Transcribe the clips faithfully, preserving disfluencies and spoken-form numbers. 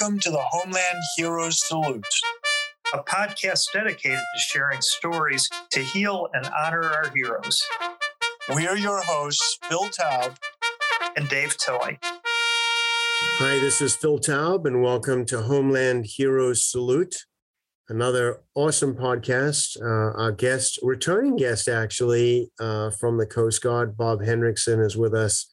Welcome to the Homeland Heroes Salute, a podcast dedicated to sharing stories to heal and honor our heroes. We're your hosts, Phil Taub and Dave Tilley. Hi, this is Phil Taub, and welcome to Homeland Heroes Salute, another awesome podcast. Uh, our guest, returning guest, actually, uh, from the Coast Guard, Bob Hendrickson, is with us.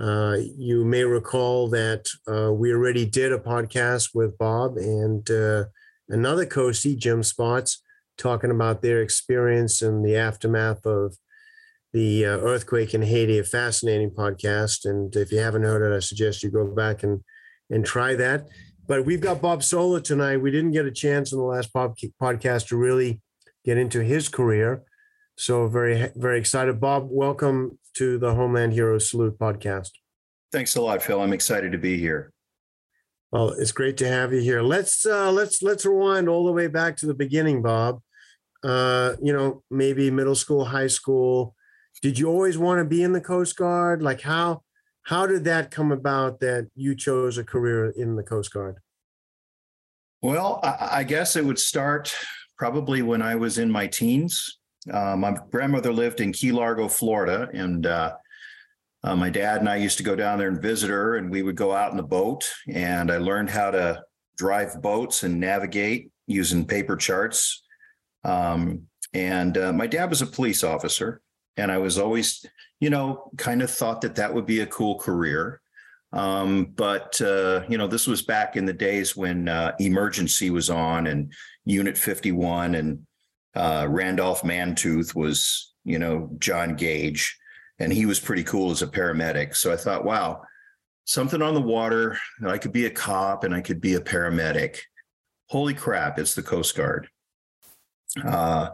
Uh, you may recall that uh, we already did a podcast with Bob and uh, another Coastie, Jim Spotts, talking about their experience in the aftermath of the uh, earthquake in Haiti, a fascinating podcast. And if you haven't heard it, I suggest you go back and, and try that. But we've got Bob Sola tonight. We didn't get a chance in the last pod- podcast to really get into his career. So very, very excited. Bob, welcome to the Homeland Heroes Salute podcast. Thanks a lot, Phil. I'm excited to be here. Well, it's great to have you here. Let's uh, let's let's rewind all the way back to the beginning, Bob. Uh, you know, maybe middle school, high school. Did you always want to be in the Coast Guard? Like how how did that come about that you chose a career in the Coast Guard? Well, I guess it would start probably when I was in my teens. Uh, my grandmother lived in Key Largo, Florida, and uh, uh, my dad and I used to go down there and visit her, and we would go out in the boat, and I learned how to drive boats and navigate using paper charts. Um, and uh, my dad was a police officer, and I was always, you know, kind of thought that that would be a cool career. Um, but, uh, you know, this was back in the days when uh, Emergency was on and Unit fifty-one and Uh, Randolph Mantooth was, you know, John Gage, and he was pretty cool as a paramedic. So I thought, wow, something on the water. I could be a cop and I could be a paramedic. Holy crap, it's the Coast Guard. Uh,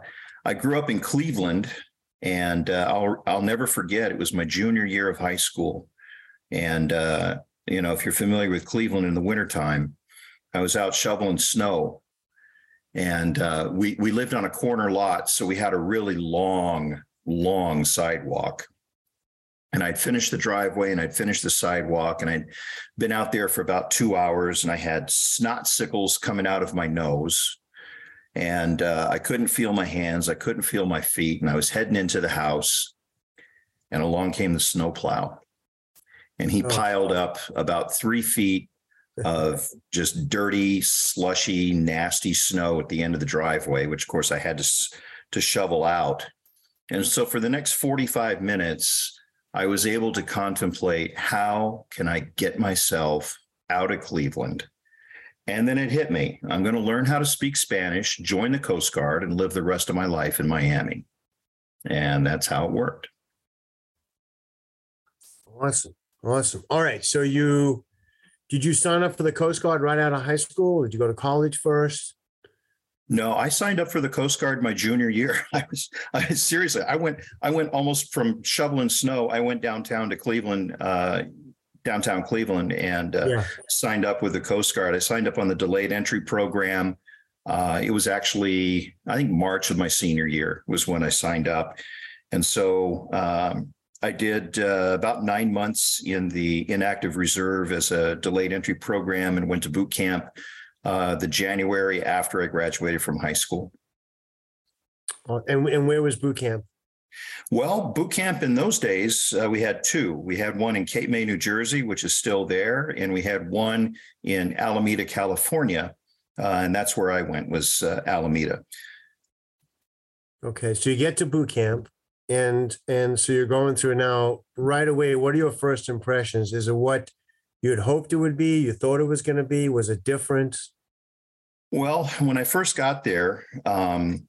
I grew up in Cleveland, and uh, I'll I'll never forget. It was my junior year of high school. And, uh, you know, if you're familiar with Cleveland in the wintertime, I was out shoveling snow. And uh, we, we lived on a corner lot, so we had a really long, long sidewalk. And I'd finished the driveway and I'd finished the sidewalk, and I'd been out there for about two hours and I had snot sickles coming out of my nose. And uh, I couldn't feel my hands, I couldn't feel my feet, and I was heading into the house, and along came the snowplow. And he oh. piled up about three feet of just dirty, slushy, nasty snow at the end of the driveway, which of course I had to to shovel out. And so for the next forty-five minutes, I was able to contemplate, how can I get myself out of Cleveland? And then it hit me. I'm going to learn how to speak Spanish, join the Coast Guard, and live the rest of my life in Miami. And that's how it worked. Awesome. Awesome. All right. So you... Did you sign up for the Coast Guard right out of high school? Or did you go to college first? No, I signed up for the Coast Guard my junior year. I was I, seriously, I went I went almost from shoveling snow. I went downtown to Cleveland, uh, downtown Cleveland, and uh, yeah. signed up with the Coast Guard. I signed up on the delayed entry program. Uh, it was actually, I think, March of my senior year was when I signed up. And so um I did uh, about nine months in the inactive reserve as a delayed entry program, and went to boot camp uh, the January after I graduated from high school. Uh, and, and where was boot camp? Well, boot camp in those days, uh, we had two. We had one in Cape May, New Jersey, which is still there. And we had one in Alameda, California. Uh, and that's where I went, was uh, Alameda. Okay, so you get to boot camp. And and so you're going through now right away. What are your first impressions? Is it what you had hoped it would be? You thought it was going to be? Was it different? Well, when I first got there, um,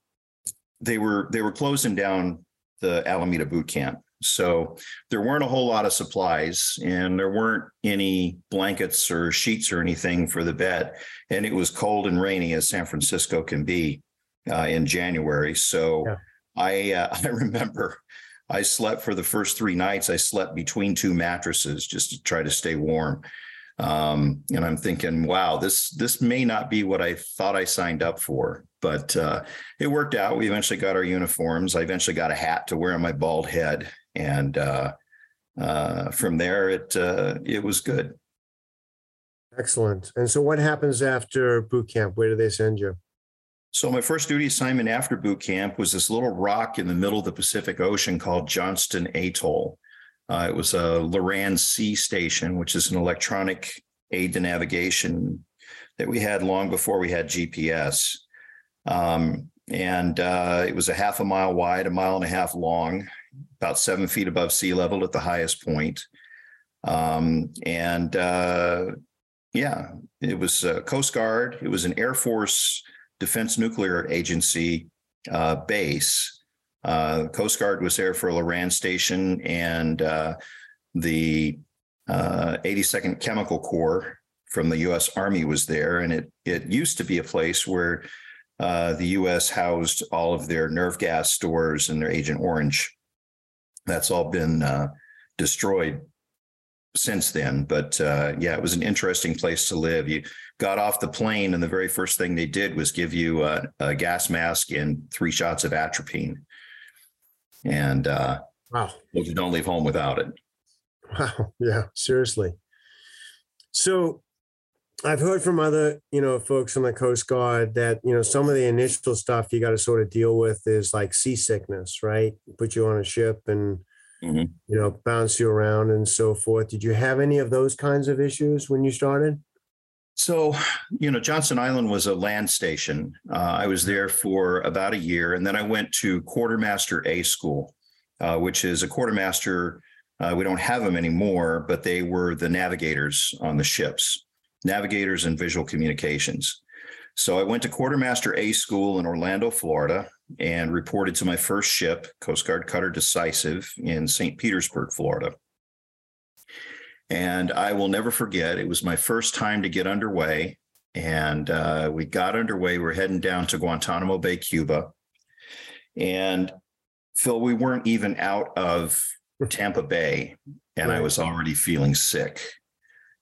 they were they were closing down the Alameda boot camp. So there weren't a whole lot of supplies, and there weren't any blankets or sheets or anything for the bed. And it was cold and rainy, as San Francisco can be uh, in January. So. Yeah. I uh, I remember I slept for the first three nights. I slept between two mattresses just to try to stay warm. Um, and I'm thinking, wow, this this may not be what I thought I signed up for. But uh, it worked out. We eventually got our uniforms. I eventually got a hat to wear on my bald head. And uh, uh, from there, it uh, it was good. Excellent. And so what happens after boot camp? Where do they send you? So my first duty assignment after boot camp was this little rock in the middle of the Pacific Ocean called Johnston Atoll. Uh, it was a Loran Sea Station, which is an electronic aid to navigation that we had long before we had G P S. Um, and uh, it was a half a mile wide, a mile and a half long, about seven feet above sea level at the highest point. Um, and uh, yeah, it was uh, Coast Guard. It was an Air Force Defense Nuclear Agency uh, base. Uh, Coast Guard was there for Loran Station and uh, the uh, eighty-second Chemical Corps from the U S Army was there. And it, it used to be a place where uh, the U S housed all of their nerve gas stores and their Agent Orange. That's all been uh, destroyed since then. But uh, yeah, it was an interesting place to live. You got off the plane and the very first thing they did was give you a, a gas mask and three shots of atropine. And uh, wow. You don't leave home without it. Wow. Yeah, seriously. So I've heard from other, you know, folks on the Coast Guard that, you know, some of the initial stuff you got to sort of deal with is like seasickness, right? Put you on a ship and, mm-hmm. you know, bounce you around and so forth. Did you have any of those kinds of issues when you started? So, you know, Johnston Island was a land station. Uh, I was there for about a year, and then I went to Quartermaster A School, uh, which is a quartermaster. Uh, we don't have them anymore, but they were the navigators on the ships, navigators and visual communications. So I went to Quartermaster A School in Orlando, Florida, and reported to my first ship, Coast Guard Cutter Decisive, in Saint Petersburg, Florida. And I will never forget, it was my first time to get underway. And uh, we got underway. We're heading down to Guantanamo Bay, Cuba. And Phil, we weren't even out of Tampa Bay, and I was already feeling sick.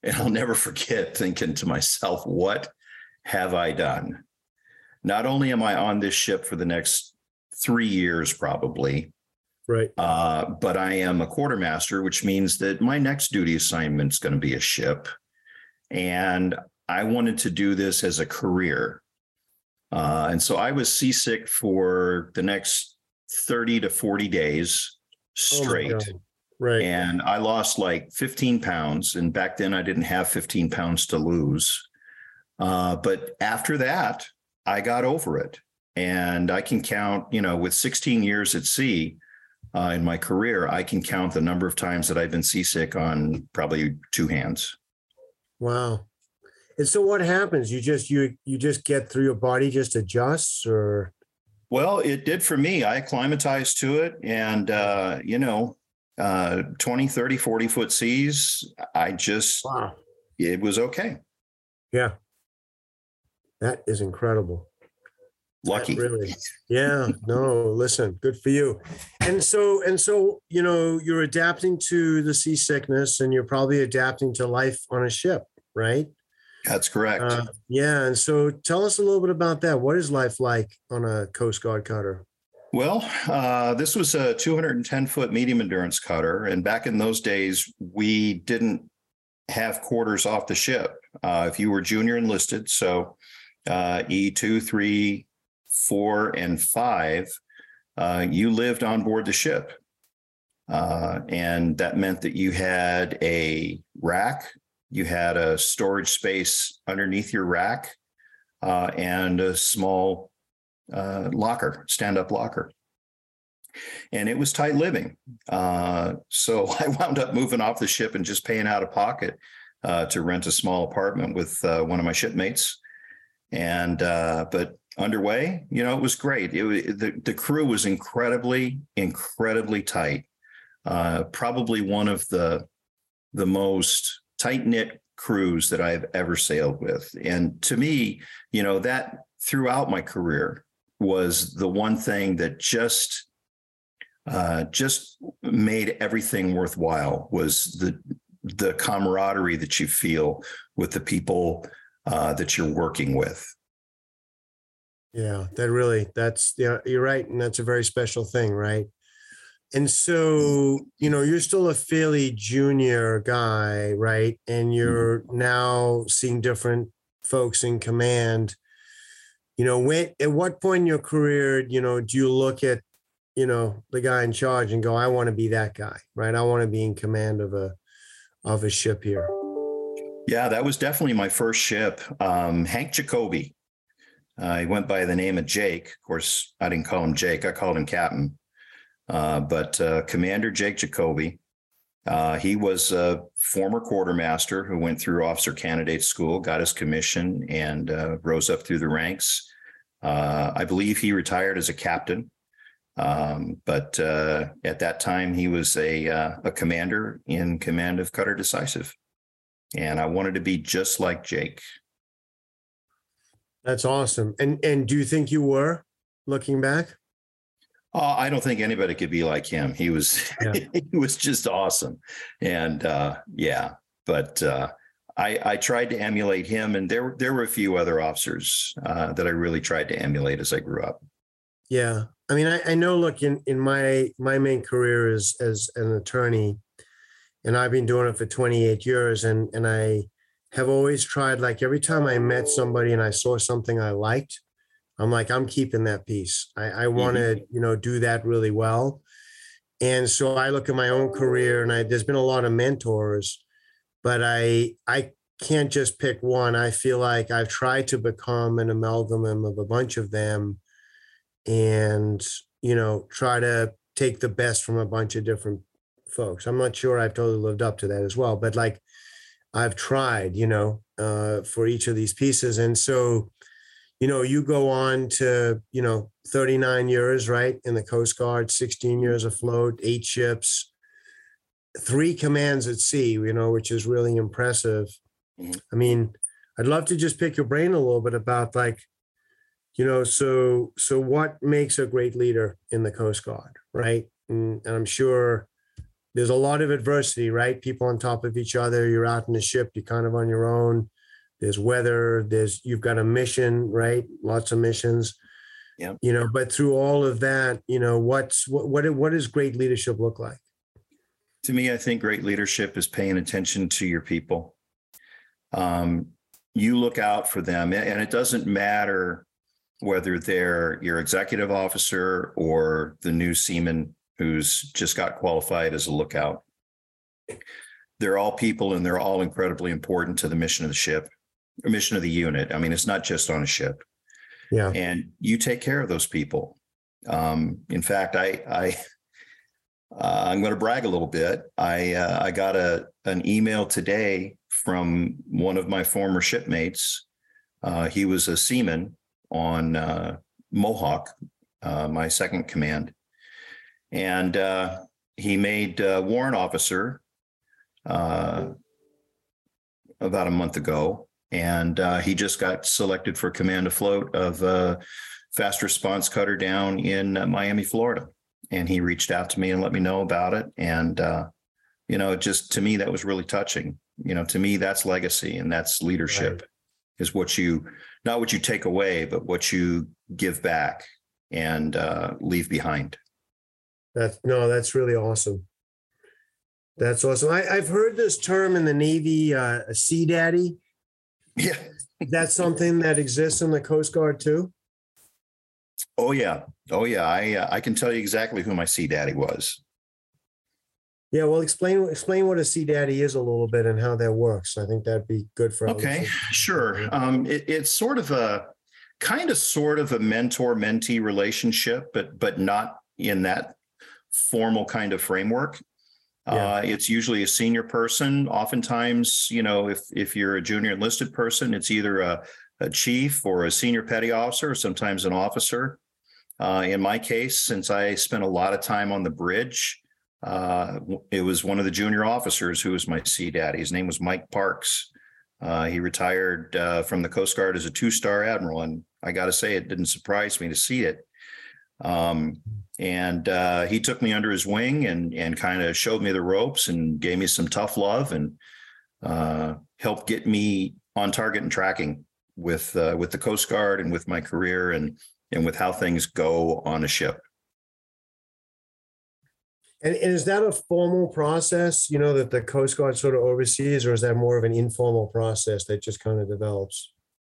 And I'll never forget thinking to myself, what have I done? Not only am I on this ship for the next three years, probably, Right. Uh, but I am a quartermaster, which means that my next duty assignment is going to be a ship. And I wanted to do this as a career. Uh, and so I was seasick for the next thirty to forty days straight. Oh right. And I lost like fifteen pounds. And back then I didn't have fifteen pounds to lose. Uh, but after that, I got over it. And I can count, you know, with sixteen years at sea, Uh, in my career, I can count the number of times that I've been seasick on probably two hands. Wow. And so what happens? You just you you just get through, your body just adjusts or? Well, it did for me. I acclimatized to it. And, uh, you know, uh, twenty, thirty, forty foot seas, I just, wow. It was okay. Yeah. That is incredible. Lucky. Not really. Yeah, no, listen, good for you. And so, and so, you know, you're adapting to the seasickness and you're probably adapting to life on a ship, right? That's correct. Uh, yeah. And so tell us a little bit about that. What is life like on a Coast Guard cutter? Well, uh, this was a two hundred ten foot medium endurance cutter. And back in those days, we didn't have quarters off the ship. Uh, if you were junior enlisted, so uh, E two, three, four and five, uh, you lived on board the ship. Uh, and that meant that you had a rack, you had a storage space underneath your rack, uh, and a small uh, locker, stand-up locker. And it was tight living. Uh, so I wound up moving off the ship and just paying out of pocket uh, to rent a small apartment with uh, one of my shipmates. And, uh, but underway, you know, it was great. It was, the, the crew was incredibly, incredibly tight. Uh, probably one of the the most tight-knit crews that I've ever sailed with. And to me, you know, that throughout my career was the one thing that just uh, just made everything worthwhile was the the camaraderie that you feel with the people uh, that you're working with. Yeah, that really, that's, yeah, you're right. And that's a very special thing, right? And so, you know, you're still a fairly junior guy, right? And you're mm-hmm. now seeing different folks in command. You know, when, at what point in your career, you know, do you look at, you know, the guy in charge and go, I want to be that guy, right? I want to be in command of a, of a ship here. Yeah, that was definitely my first ship. Um, Hank Jacoby. Uh, he went by the name of Jake. Of course, I didn't call him Jake. I called him Captain. Uh, but uh, Commander Jake Jacoby, uh, he was a former quartermaster who went through officer candidate school, got his commission, and uh, rose up through the ranks. Uh, I believe he retired as a captain. Um, but uh, at that time, he was a, uh, a commander in command of Cutter Decisive. And I wanted to be just like Jake. That's awesome. And and do you think you were, looking back? Uh, I don't think anybody could be like him. He was yeah. he was just awesome. And uh, yeah, but uh, I, I tried to emulate him. And there, there were a few other officers uh, that I really tried to emulate as I grew up. Yeah. I mean, I, I know, look, in, in my my main career is as an attorney, and I've been doing it for twenty-eight years, and and I have always tried, like every time I met somebody and I saw something I liked, I'm like, I'm keeping that piece. I, I want to, mm-hmm. you know, do that really well. And so I look at my own career, and I, there's been a lot of mentors, but I, I can't just pick one. I feel like I've tried to become an amalgam of a bunch of them and, you know, try to take the best from a bunch of different folks. I'm not sure I've totally lived up to that as well, but like, I've tried, you know, uh, for each of these pieces. And so, you know, you go on to, you know, thirty-nine years, right, in the Coast Guard, sixteen years afloat, eight ships, three commands at sea, you know, which is really impressive. Mm-hmm. I mean, I'd love to just pick your brain a little bit about, like, you know, so so what makes a great leader in the Coast Guard, right? And, and I'm sure there's a lot of adversity, right? People on top of each other, you're out in the ship, you're kind of on your own. There's weather, there's, you've got a mission, right? Lots of missions, yeah. you know, but through all of that, you know, what's, what, what, what does great leadership look like? To me, I think great leadership is paying attention to your people. Um, you look out for them, and it doesn't matter whether they're your executive officer or the new seaman who's just got qualified as a lookout. They're all people, and they're all incredibly important to the mission of the ship, or mission of the unit. I mean, it's not just on a ship. Yeah. And you take care of those people. Um, in fact, I, I, uh, I'm going to brag a little bit. I, uh, I got a, an email today from one of my former shipmates. Uh, he was a seaman on uh, Mohawk, uh, my second command. And uh, he made uh, warrant officer uh, about a month ago, and uh, he just got selected for command afloat of a fast response cutter down in uh, Miami, Florida. And he reached out to me and let me know about it. And, uh, you know, just to me, that was really touching. You know, to me, that's legacy, and that's leadership, right? Is what you, not what you take away, but what you give back and uh, leave behind. That's, no, that's really awesome. That's awesome. I, I've heard this term in the Navy, uh, a sea daddy. Yeah. That's something that exists in the Coast Guard too? Oh, yeah. Oh, yeah. I uh, I can tell you exactly who my sea daddy was. Yeah, well, explain explain what a sea daddy is a little bit and how that works. I think that'd be good for us. Okay, sure. Um, it, it's sort of a, kind of sort of a mentor-mentee relationship, but but not in that formal kind of framework. Yeah. Uh, it's usually a senior person. Oftentimes, you know, if if you're a junior enlisted person, it's either a, a chief or a senior petty officer, or sometimes an officer. Uh, in my case, since I spent a lot of time on the bridge, uh, it was one of the junior officers who was my sea daddy. His name was Mike Parks. Uh, he retired uh, from the Coast Guard as a two-star admiral, and I got to say, it didn't surprise me to see it. Um, and, uh, he took me under his wing and, and kind of showed me the ropes and gave me some tough love and, uh, helped get me on target and tracking with, uh, with the Coast Guard and with my career and, and with how things go on a ship. And, and is that a formal process, you know, that the Coast Guard sort of oversees, or is that more of an informal process that just kind of develops?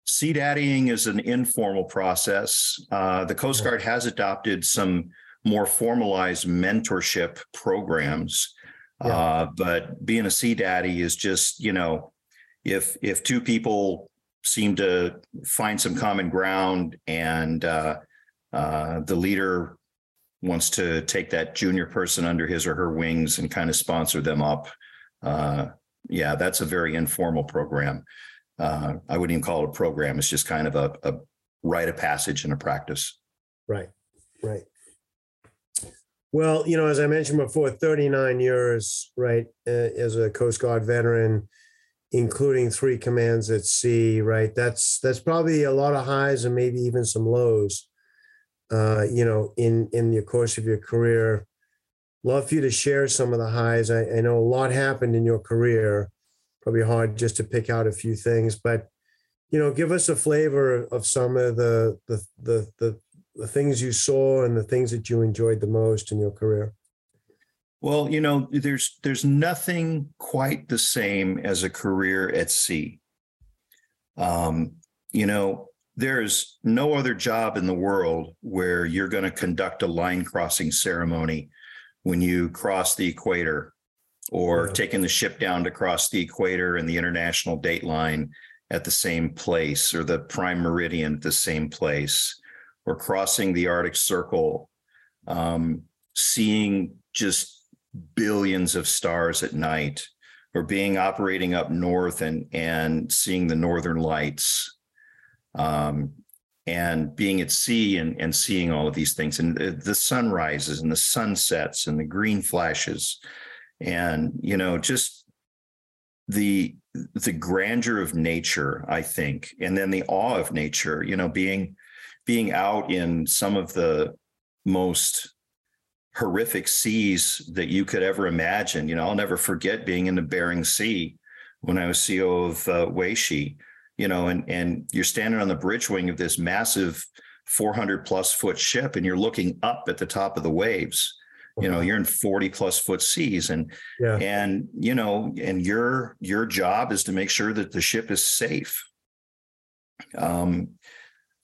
Sea daddying is an informal process. Uh, the Coast Guard has adopted some more formalized mentorship programs, yeah. uh, but being a sea daddy is just, you know, if if two people seem to find some common ground and uh, uh, the leader wants to take that junior person under his or her wings and kind of sponsor them up. Uh, yeah, that's a very informal program. Uh, I wouldn't even call it a program. It's just kind of a, a rite of passage and a practice. Right, right. Well, you know, as I mentioned before, thirty-nine years, right, uh, as a Coast Guard veteran, including three commands at sea, right? That's that's probably a lot of highs and maybe even some lows, uh, you know, in, in the course of your career. Love for you to share some of the highs. I, I know a lot happened in your career. Probably hard just to pick out a few things, but, you know, give us a flavor of some of the, the, the, the, the things you saw and the things that you enjoyed the most in your career. Well, you know, there's, there's nothing quite the same as a career at sea. Um, you know, there's no other job in the world where you're going to conduct a line crossing ceremony when you cross the equator, or yeah. taking the ship down to cross the equator and the international date line at the same place, or the prime meridian at the same place, or crossing the Arctic Circle, um, seeing just billions of stars at night, or being operating up north and, and seeing the northern lights, um, and being at sea and, and seeing all of these things, and the, the sunrises and the sunsets and the green flashes. And, you know, just the the grandeur of nature, I think, and then the awe of nature, you know, being being out in some of the most horrific seas that you could ever imagine. You know, I'll never forget being in the Bering Sea when I was C O of uh, Weishi, you know, and, and you're standing on the bridge wing of this massive four hundred plus foot ship, and you're looking up at the top of the waves. You know, you're in forty plus foot seas, and, yeah. and, you know, and your, your job is to make sure that the ship is safe. Um,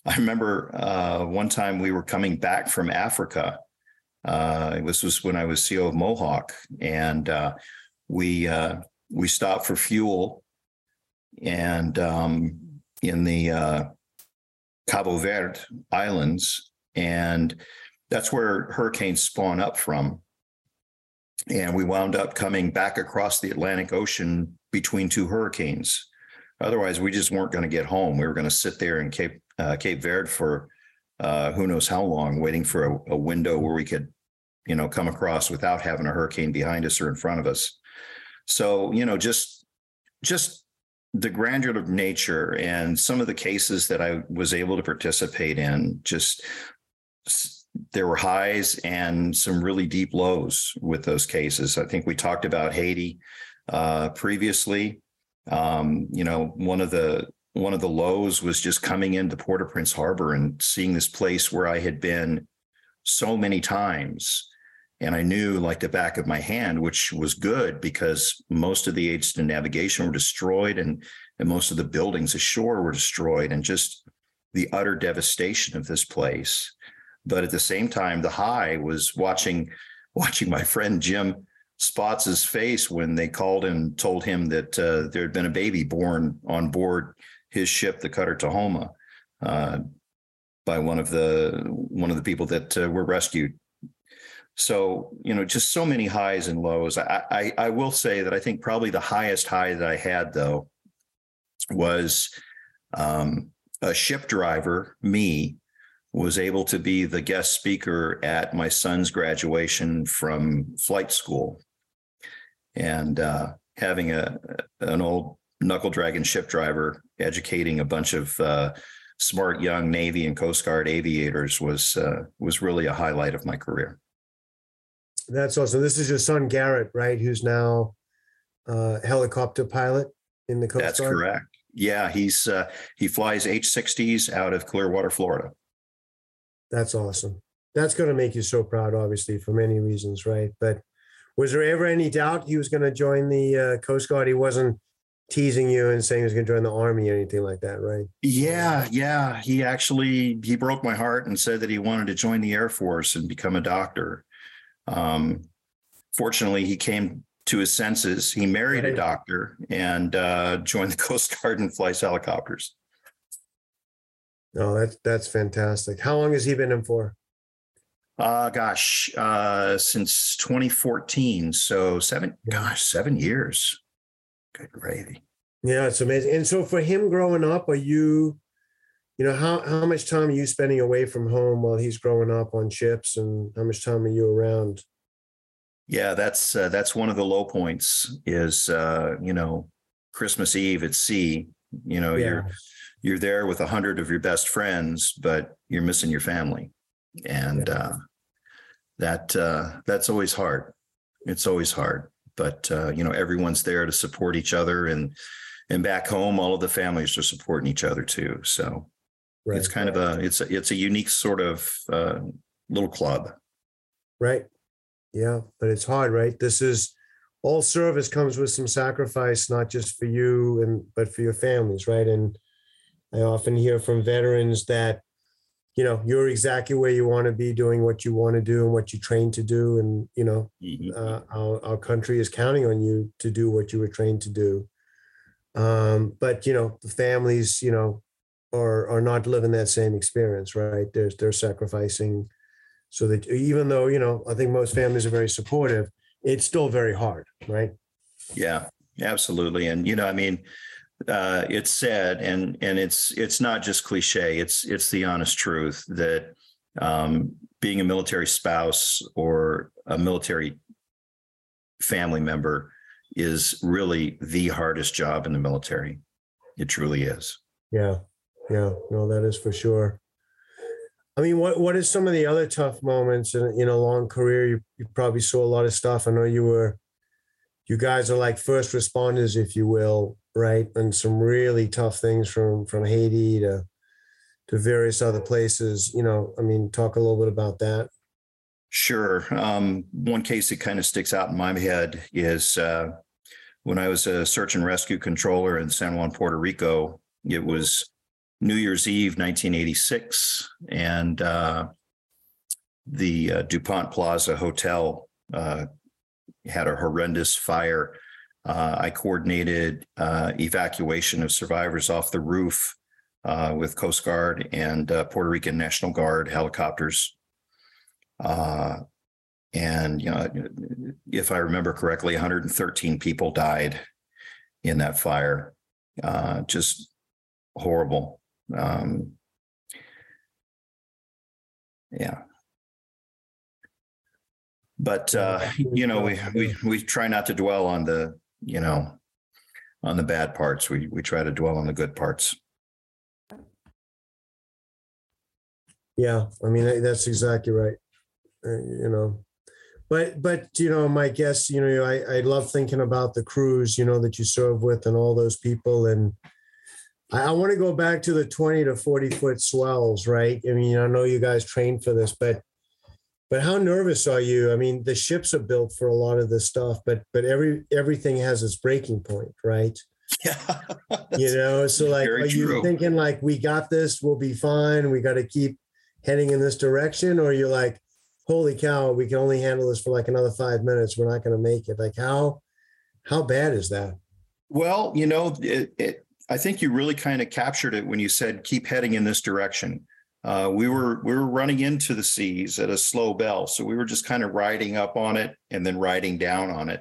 I remember uh, one time we were coming back from Africa. Uh, this was when I was C O of Mohawk, and uh, we, uh, we stopped for fuel, and um, in the uh, Cabo Verde Islands, and that's where hurricanes spawn up from. And we wound up coming back across the Atlantic Ocean between two hurricanes. Otherwise, we just weren't going to get home. We were going to sit there in Cape uh, Cape Verde for uh, who knows how long, waiting for a, a window where we could, you know, come across without having a hurricane behind us or in front of us. So, you know, just just the grandeur of nature, and some of the cases that I was able to participate in, just there were highs and some really deep lows with those cases. I think we talked about Haiti uh, previously. Um, you know, one of the one of the lows was just coming into Port-au-Prince Harbor and seeing this place where I had been so many times, and I knew like the back of my hand, which was good because most of the aids to navigation were destroyed, and and most of the buildings ashore were destroyed, and just the utter devastation of this place. But at the same time, the high was watching watching my friend Jim Spotts' face when they called and told him that uh, there had been a baby born on board his ship, the Cutter Tahoma, uh, by one of the one of the people that uh, were rescued. So, you know, just so many highs and lows. I, I, I will say that I think probably the highest high that I had, though, was um, a ship driver, me, was able to be the guest speaker at my son's graduation from flight school, and uh, having a an old knuckle dragon ship driver educating a bunch of uh, smart young Navy and Coast Guard aviators was uh, was really a highlight of my career. That's awesome. This is your son Garrett, right? Who's now a helicopter pilot in the Coast Guard. That's correct. Yeah, he's uh, he flies H sixties out of Clearwater, Florida. That's awesome. that's going to make you so proud, obviously, for many reasons, right? But was there ever any doubt he was going to join the uh, Coast Guard? He wasn't teasing you and saying he was going to join the Army or anything like that, right? Yeah, yeah. He actually, he broke my heart and said that he wanted to join the Air Force and become a doctor. Um, fortunately, he came to his senses. He married a doctor and uh, joined the Coast Guard and flies helicopters. Oh, that's, that's fantastic. How long has he been in for? Uh, gosh, uh, since twenty fourteen. So seven, gosh, seven years. Good gravy. Yeah, it's amazing. And so for him growing up, are you, you know, how, how much time are you spending away from home while he's growing up on ships, and how much time are you around? Yeah, that's, uh, that's one of the low points is, uh, you know, Christmas Eve at sea, you know, yeah. you're, you're there with a hundred of your best friends, but you're missing your family. And uh, that uh, that's always hard. It's always hard. But, uh, you know, everyone's there to support each other. And and back home, all of the families are supporting each other, too. So right, it's kind right. of a it's a, it's a unique sort of uh, little club. Right. Yeah. But it's hard. Right. This is all service comes with some sacrifice, not just for you, and but for your families. Right. And I often hear from veterans that, you know, you're exactly where you want to be, doing what you want to do and what you trained to do. And, you know, uh, our, our country is counting on you to do what you were trained to do. Um, but, you know, the families, you know, are are not living that same experience, right? They're, they're sacrificing. So that even though, you know, I think most families are very supportive, it's still very hard, right? Yeah, absolutely. And, you know, I mean, Uh, it's said, and and it's it's not just cliche. It's it's the honest truth that um, being a military spouse or a military family member is really the hardest job in the military. It truly is. Yeah, yeah, no, that is for sure. I mean, what what is some of the other tough moments in, in a long career? You, you probably saw a lot of stuff. I know you were, you guys are like first responders, if you will. Right. And some really tough things from from Haiti to to various other places. You know, I mean, talk a little bit about that. Sure. Um, one case that kind of sticks out in my head is uh, when I was a search and rescue controller in San Juan, Puerto Rico. It was New Year's Eve, nineteen eighty-six. And uh, the uh, DuPont Plaza Hotel uh, had a horrendous fire. Uh, I coordinated uh, evacuation of survivors off the roof uh, with Coast Guard and uh, Puerto Rican National Guard helicopters. Uh, and, you know, if I remember correctly, one hundred thirteen people died in that fire. Uh, just horrible. Um, yeah. But, uh, you know, we, we, we try not to dwell on the, you know, on the bad parts. We we try to dwell on the good parts. Yeah, I mean, that's exactly right. Uh, you know, but but, you know, my guess, you know, I, I love thinking about the crews, you know, that you serve with and all those people. And I, I want to go back to the twenty to forty foot swells. Right. I mean, I know you guys trained for this, but. But how nervous are you? I mean, the ships are built for a lot of this stuff, but but every everything has its breaking point, right? Yeah. You know, so like, are you thinking like, we got this, we'll be fine, we got to keep heading in this direction? Or you're like, holy cow, we can only handle this for like another five minutes. We're not going to make it. Like, how how bad is that? Well, you know, it, it, I think you really kind of captured it when you said, keep heading in this direction. Uh, we were we were running into the seas at a slow bell, so we were just kind of riding up on it and then riding down on it.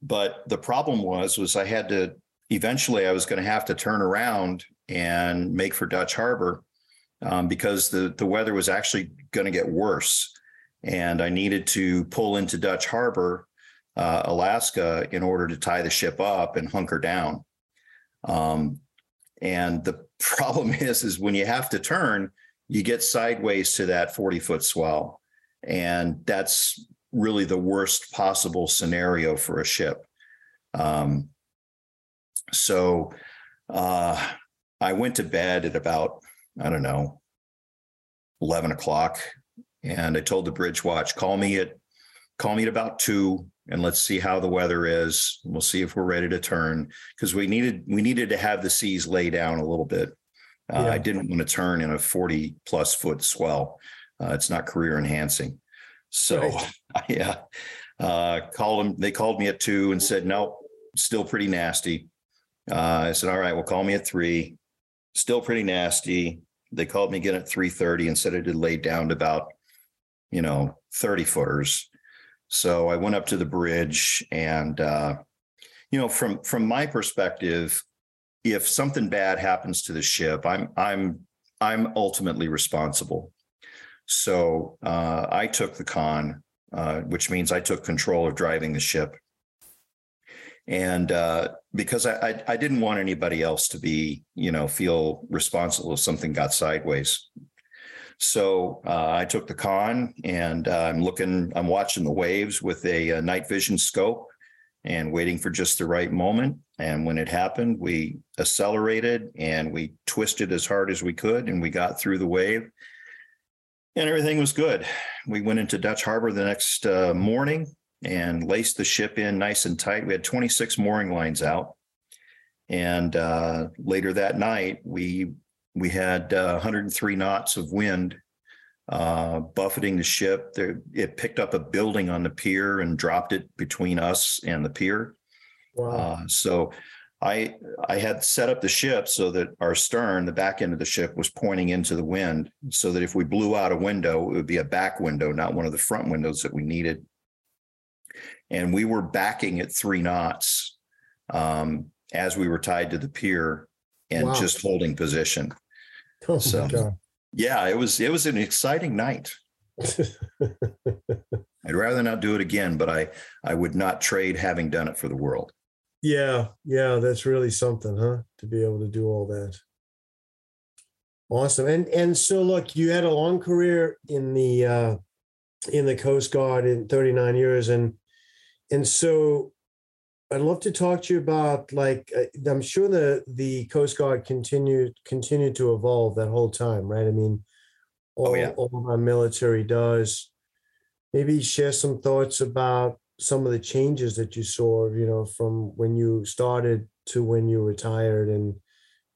But the problem was was I had to eventually I was going to have to turn around and make for Dutch Harbor um, because the the weather was actually going to get worse, and I needed to pull into Dutch Harbor, uh, Alaska, in order to tie the ship up and hunker down. Um, and the problem is is when you have to turn, you get sideways to that forty foot swell. And that's really the worst possible scenario for a ship. Um, so uh, I went to bed at about, I don't know, eleven o'clock And I told the bridge watch, call me at call me at about two, and let's see how the weather is. We'll see if we're ready to turn, because we needed we needed to have the seas lay down a little bit. Uh, yeah. I didn't want to turn in a forty plus foot swell. Uh, it's not career enhancing. So right. yeah, uh, called them. They called me at two and said, no, still pretty nasty. Uh, I said, all right, well, call me at three, still pretty nasty. They called me again at three thirty and said it had laid down to about, you know, thirty footers. So I went up to the bridge, and, uh, you know, from, from my perspective, if something bad happens to the ship, I'm, I'm, I'm ultimately responsible. So uh, I took the con, uh, which means I took control of driving the ship. And uh, because I, I, I didn't want anybody else to be, you know, feel responsible if something got sideways. So uh, I took the con, and uh, I'm looking, I'm watching the waves with a, a night vision scope and waiting for just the right moment. And when it happened, we accelerated and we twisted as hard as we could, and we got through the wave, and everything was good. We went into Dutch Harbor the next uh, morning and laced the ship in nice and tight. We had twenty-six mooring lines out. And uh, later that night, we we had uh, one hundred three knots of wind uh, buffeting the ship. There, it picked up a building on the pier and dropped it between us and the pier. Wow. Uh, so I I had set up the ship so that our stern, the back end of the ship, was pointing into the wind, so that if we blew out a window, it would be a back window, not one of the front windows that we needed. And we were backing at three knots um, as we were tied to the pier and wow. just holding position. Oh so, yeah, it was it was an exciting night. I'd rather not do it again, but I I would not trade having done it for the world. Yeah, yeah, that's really something, huh? To be able to do all that. Awesome. And and so, look, you had a long career in the uh, in the Coast Guard in thirty-nine years, and and so I'd love to talk to you about, like, I'm sure the, the Coast Guard continued, continued to evolve that whole time, right? I mean, all, oh, yeah. all of our military does. Maybe share some thoughts about some of the changes that you saw, you know, from when you started to when you retired, and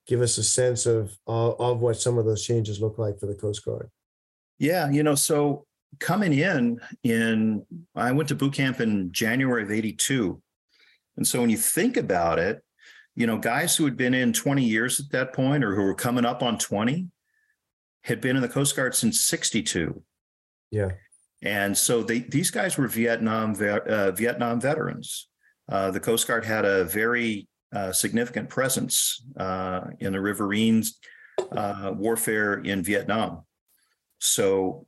give us a sense of, uh, of what some of those changes look like for the Coast Guard. Yeah, you know, so coming in, in I went to boot camp in January of eighty-two. And so when you think about it, you know, guys who had been in twenty years at that point, or who were coming up on twenty, had been in the Coast Guard since sixty-two. Yeah. And so they, these guys were Vietnam uh, Vietnam veterans. Uh, the Coast Guard had a very uh, significant presence uh, in the riverine uh, warfare in Vietnam. So,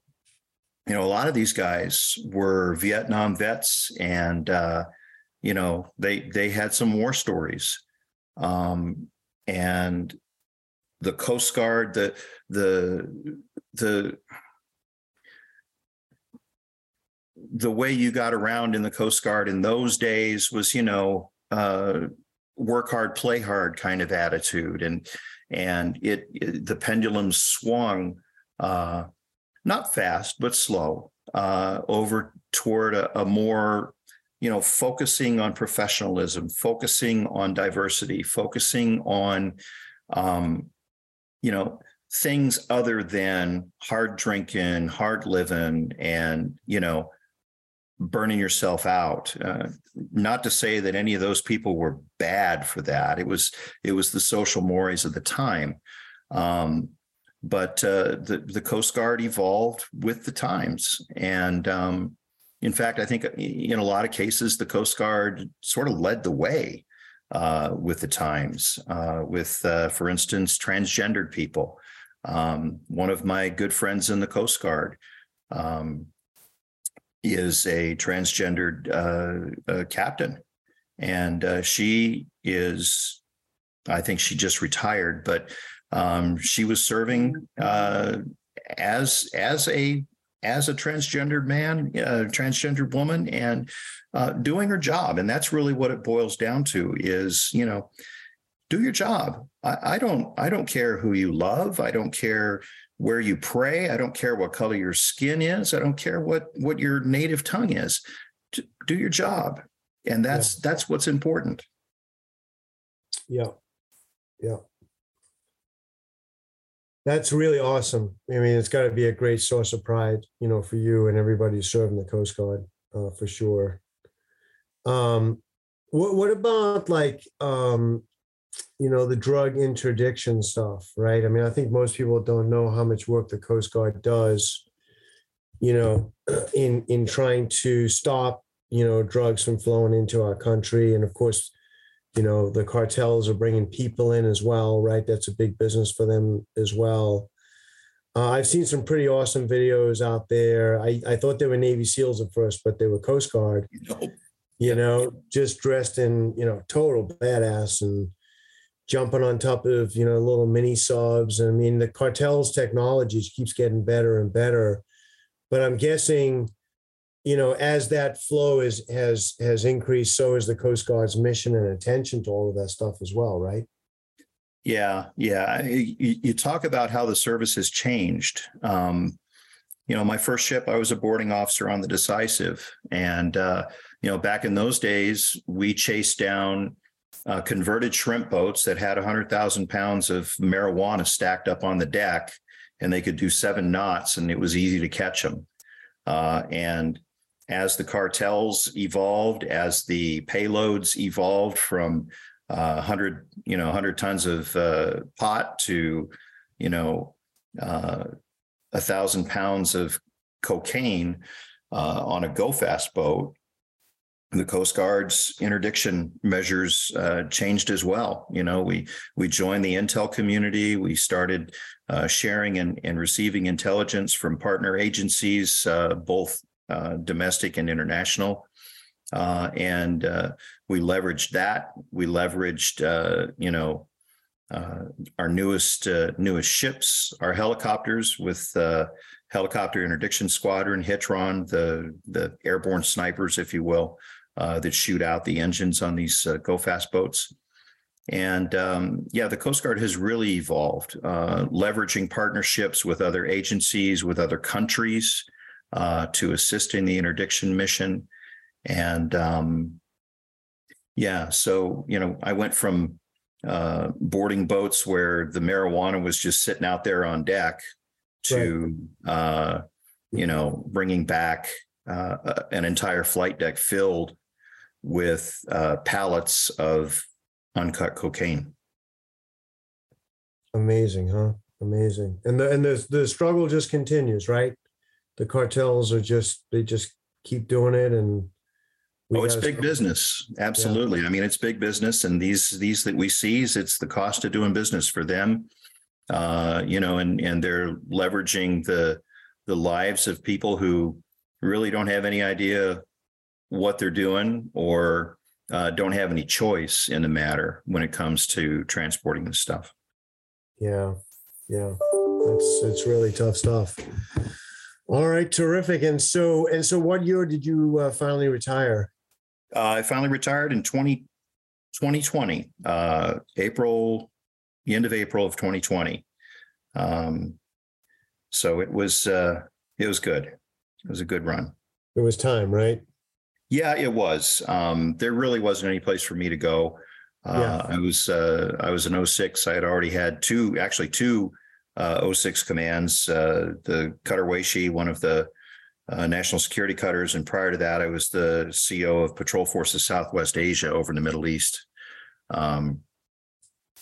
you know, a lot of these guys were Vietnam vets, and uh, you know, they they had some war stories, um, and the Coast Guard, the the the the way you got around in the Coast Guard in those days was, you know, uh, work hard, play hard kind of attitude, and and it, it the pendulum swung. Uh, Not fast, but slow, uh, over toward a, a more, you know, focusing on professionalism, focusing on diversity, focusing on, um, you know, things other than hard drinking, hard living, and, you know, burning yourself out. Uh, not to say that any of those people were bad for that. It was it was the social mores of the time. Um, But uh, the, the Coast Guard evolved with the times. And um, in fact, I think in a lot of cases, the Coast Guard sort of led the way uh, with the times, uh, with, uh, for instance, transgendered people. Um, one of my good friends in the Coast Guard um, is a transgendered uh, uh, captain. And uh, she is, I think she just retired, but Um, she was serving uh, as as a as a transgendered man, uh, transgendered woman, and uh, doing her job. And that's really what it boils down to is, you know, do your job. I, I don't I don't care who you love. I don't care where you pray. I don't care what color your skin is. I don't care what, what your native tongue is. Do your job. And that's, yeah. that's what's important. Yeah. Yeah. That's really awesome. I mean, it's got to be a great source of pride, you know, for you and everybody serving the Coast Guard, uh, for sure. Um, what, what about like, um, you know, the drug interdiction stuff, right? I mean, I think most people don't know how much work the Coast Guard does, you know, in, in trying to stop, you know, drugs from flowing into our country. And of course, you know, the cartels are bringing people in as well, right? That's a big business for them as well. Uh, I've seen some pretty awesome videos out there. I, I thought they were Navy SEALs at first, but they were Coast Guard, you know, just dressed in, you know, total badass and jumping on top of, you know, little mini subs. I mean, the cartel's technology keeps getting better and better, but I'm guessing, you know, as that flow is, has, has increased, so is the Coast Guard's mission and attention to all of that stuff as well, right? Yeah, yeah. You, you talk about how the service has changed. Um, you know, my first ship, I was a boarding officer on the Decisive. And, uh, you know, back in those days, we chased down uh, converted shrimp boats that had one hundred thousand pounds of marijuana stacked up on the deck, and they could do seven knots, and it was easy to catch them. Uh, and as the cartels evolved, as the payloads evolved from uh, one hundred, you know, one hundred tons of uh, pot to, you know, uh, a thousand pounds of cocaine uh, on a go-fast boat, the Coast Guard's interdiction measures uh, changed as well. You know, we we joined the intel community. We started uh, sharing and, and receiving intelligence from partner agencies, uh, both Uh, domestic and international. Uh, and uh, we leveraged that. We leveraged, uh, you know, uh, our newest uh, newest ships, our helicopters with uh, Helicopter Interdiction Squadron, HITRON, the, the airborne snipers, if you will, uh, that shoot out the engines on these uh, go-fast boats. And um, yeah, the Coast Guard has really evolved, uh, leveraging partnerships with other agencies, with other countries, Uh, to assist in the interdiction mission. And um, yeah, so, you know, I went from uh, boarding boats where the marijuana was just sitting out there on deck to, right. uh, you know, bringing back uh, an entire flight deck filled with uh, pallets of uncut cocaine. Amazing, huh? Amazing. And the, and the, the struggle just continues, right? The cartels are just, they just keep doing it. And we oh, it's big business. Absolutely. Yeah. I mean, it's big business. And these, these that we seize, it's the cost of doing business for them, uh, you know, and, and they're leveraging the, the lives of people who really don't have any idea what they're doing or uh, don't have any choice in the matter when it comes to transporting this stuff. Yeah. Yeah. It's, it's really tough stuff. All right, terrific. And so, and so, what year did you uh, finally retire? Uh, I finally retired in twenty twenty, uh, April, the end of April of twenty twenty. Um, so it was, uh, it was good. It was a good run. It was time, right? Yeah, it was. Um, there really wasn't any place for me to go. Uh, yeah. I was, uh, I was in oh six. I had already had two, actually two. Uh, oh six commands, uh, the Cutter Weishi, one of the uh, national security cutters. And prior to that, I was the C O of Patrol Forces Southwest Asia over in the Middle East. Um,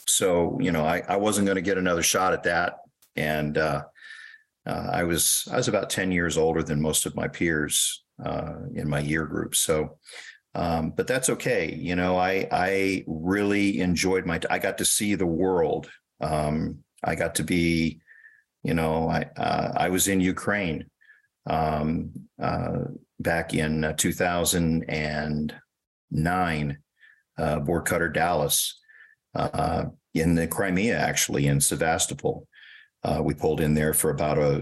so, you know, I, I wasn't going to get another shot at that. And uh, uh, I was I was about ten years older than most of my peers uh, in my year group. So, um, but that's okay. You know, I, I really enjoyed my, t- I got to see the world. Um I got to be, you know, I uh, I was in Ukraine um, uh, back in two thousand nine, uh, aboard Cutter Dallas, uh, in the Crimea, actually, in Sevastopol. Uh, we pulled in there for about a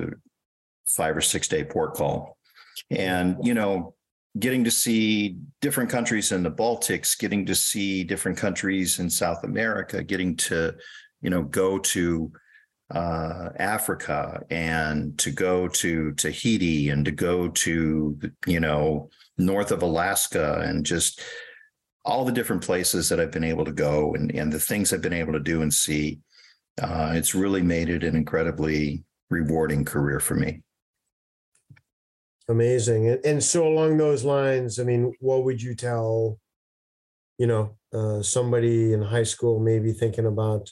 five or six day port call. And, you know, getting to see different countries in the Baltics, getting to see different countries in South America, getting to, you know, go to uh, Africa and to go to Tahiti and to go to, you know, north of Alaska, and just all the different places that I've been able to go and, and the things I've been able to do and see. Uh, it's really made it an incredibly rewarding career for me. Amazing. And so along those lines, I mean, what would you tell, you know, uh, somebody in high school maybe thinking about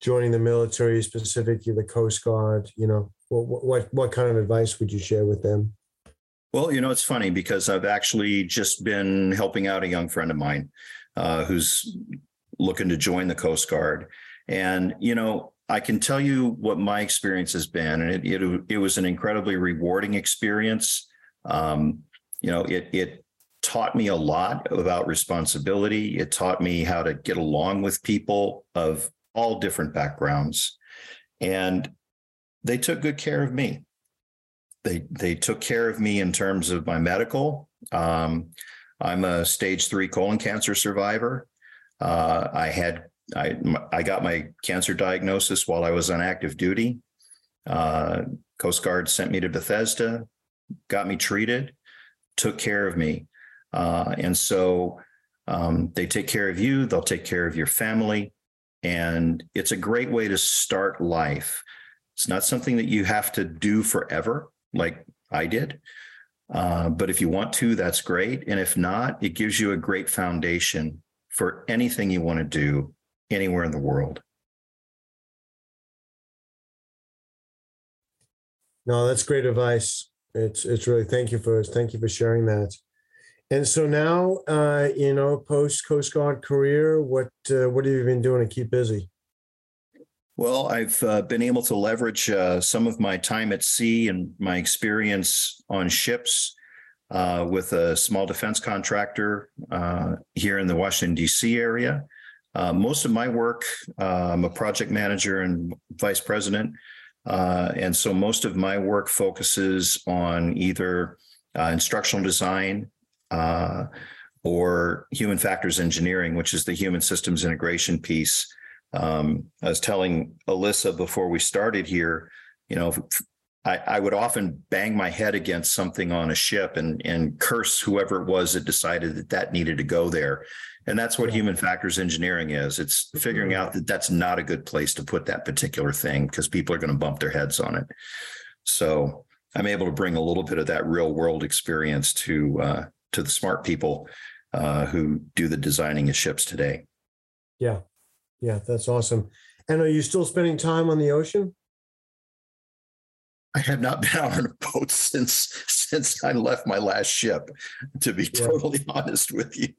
joining the military, specifically the Coast Guard? You know, what what what kind of advice would you share with them? Well, you know, it's funny because I've actually just been helping out a young friend of mine uh, who's looking to join the Coast Guard. And, you know, I can tell you what my experience has been, and it it, it was an incredibly rewarding experience. Um, you know, it it taught me a lot about responsibility. It taught me how to get along with people of all different backgrounds, and they took good care of me. They they took care of me in terms of my medical. Um, I'm a stage three colon cancer survivor. Uh, I had. I, I got my cancer diagnosis while I was on active duty. Uh, Coast Guard sent me to Bethesda, got me treated, took care of me. Uh, and so um, they take care of you, they'll take care of your family. And it's a great way to start life. It's not something that you have to do forever, like I did. Uh, but if you want to, that's great. And if not, it gives you a great foundation for anything you want to do anywhere in the world. No, that's great advice. It's it's really, thank you for thank you for sharing that. And so now, uh, you know, post Coast Guard career, what uh, what have you been doing to keep busy? Well, I've uh, been able to leverage uh, some of my time at sea and my experience on ships uh, with a small defense contractor uh, here in the Washington, D C area. Uh, most of my work, uh, I'm a project manager and vice president. Uh, and so most of my work focuses on either uh, instructional design uh, or human factors engineering, which is the human systems integration piece. Um, I was telling Alyssa before we started here, you know, I, I would often bang my head against something on a ship and, and curse whoever it was that decided that that needed to go there. And that's what human factors engineering is. It's figuring out that that's not a good place to put that particular thing because people are going to bump their heads on it. So I'm able to bring a little bit of that real world experience to uh, to the smart people uh, who do the designing of ships today. Yeah. Yeah, that's awesome. And are you still spending time on the ocean? I have not been out on a boat since since I left my last ship, to be yeah. totally honest with you.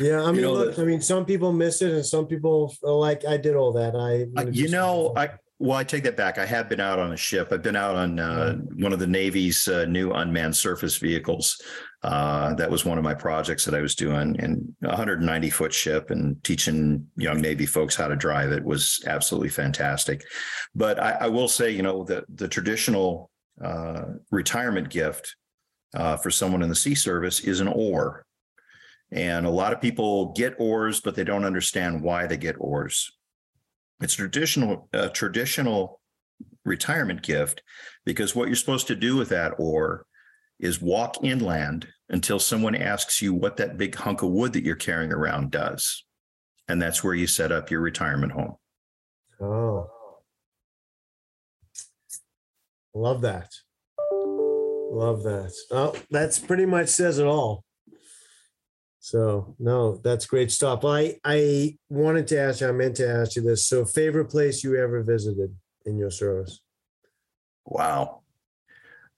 Yeah, I mean, you know, look, I mean, some people miss it and some people are like, I did all that. I, uh, you know, I, well, I take that back. I have been out on a ship. I've been out on uh, one of the Navy's uh, new unmanned surface vehicles. Uh, that was one of my projects that I was doing, and a one hundred ninety foot ship, and teaching young Navy folks how to drive it was absolutely fantastic. But I, I will say, you know, the, the traditional uh, retirement gift uh, for someone in the sea service is an oar. And a lot of people get oars, but they don't understand why they get oars. It's traditional, a traditional retirement gift, because what you're supposed to do with that oar is walk inland until someone asks you what that big hunk of wood that you're carrying around does. And that's where you set up your retirement home. Oh, love that. Love that. Oh, that's pretty much says it all. So, no, that's great stuff. I, I wanted to ask you, I meant to ask you this. So, favorite place you ever visited in your service? Wow.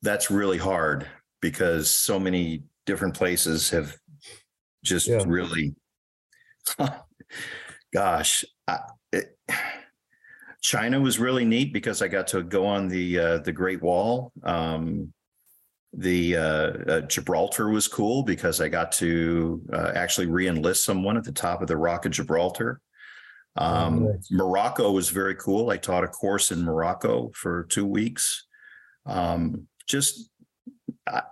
That's really hard because so many different places have just yeah. really, gosh, I, it, China was really neat because I got to go on the, uh, the Great Wall. Um, The uh, uh, Gibraltar was cool because I got to uh, actually re-enlist someone at the top of the Rock of Gibraltar. Um, oh, nice. Morocco was very cool. I taught a course in Morocco for two weeks. Um, just, uh,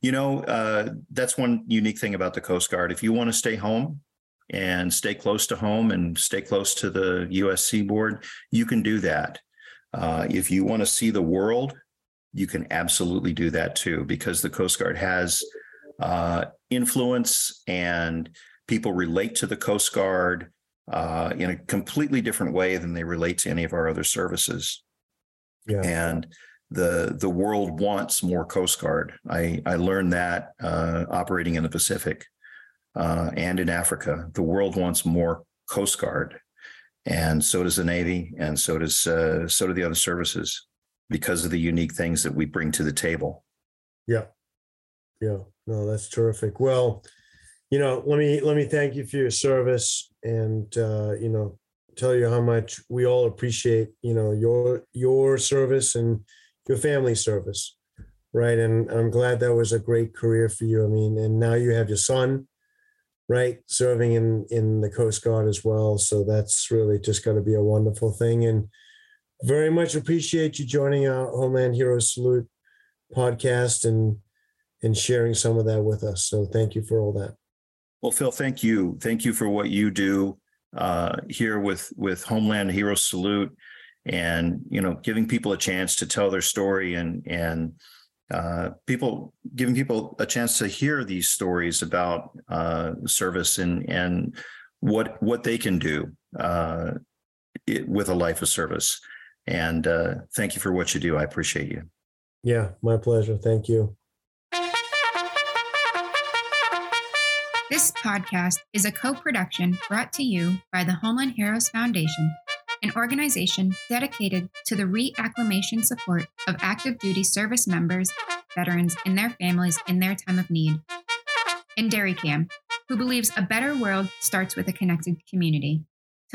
you know, uh, that's one unique thing about the Coast Guard. If you want to stay home and stay close to home and stay close to the U S seaboard, you can do that. Uh, if you want to see the world, you can absolutely do that too, because the Coast Guard has uh, influence and people relate to the Coast Guard uh, in a completely different way than they relate to any of our other services. Yeah. And the the world wants more Coast Guard. I, I learned that uh, operating in the Pacific uh, and in Africa. The world wants more Coast Guard. And so does the Navy, and so does uh, so do the other services, because of the unique things that we bring to the table. Yeah, yeah, no, that's terrific. Well, you know, let me let me thank you for your service, and uh, you know, tell you how much we all appreciate, you know, your your service and your family service, right? And I'm glad that was a great career for you. I mean, and now you have your son, right, serving in, in the Coast Guard as well. So that's really just got to be a wonderful thing. And very much appreciate you joining our Homeland Heroes Salute podcast and and sharing some of that with us. So thank you for all that. Well, Phil, thank you. Thank you for what you do uh, here with, with Homeland Heroes Salute, and, you know, giving people a chance to tell their story, and, and, Uh, people giving people a chance to hear these stories about uh, service and and what what they can do uh, it, with a life of service. And uh, thank you for what you do. I appreciate you. Yeah, my pleasure. Thank you. This podcast is a co-production brought to you by the Homeland Heroes Foundation, an organization dedicated to the reacclimation support of active duty service members, veterans, and their families in their time of need, and Derry C A M, who believes a better world starts with a connected community.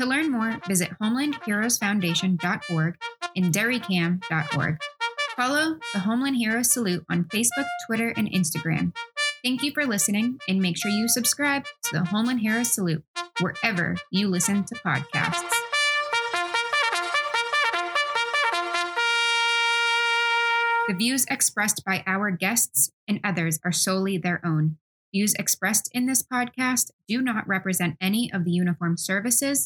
To learn more, visit homeland heroes foundation dot org and derry cam dot org. Follow the Homeland Heroes Salute on Facebook, Twitter, and Instagram. Thank you for listening, and make sure you subscribe to the Homeland Heroes Salute wherever you listen to podcasts. The views expressed by our guests and others are solely their own. Views expressed in this podcast do not represent any of the uniformed services,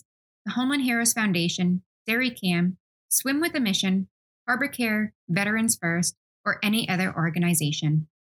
the Homeland Heroes Foundation, Derry C A M, Swim with a Mission, Harbor Care, Veterans First, or any other organization.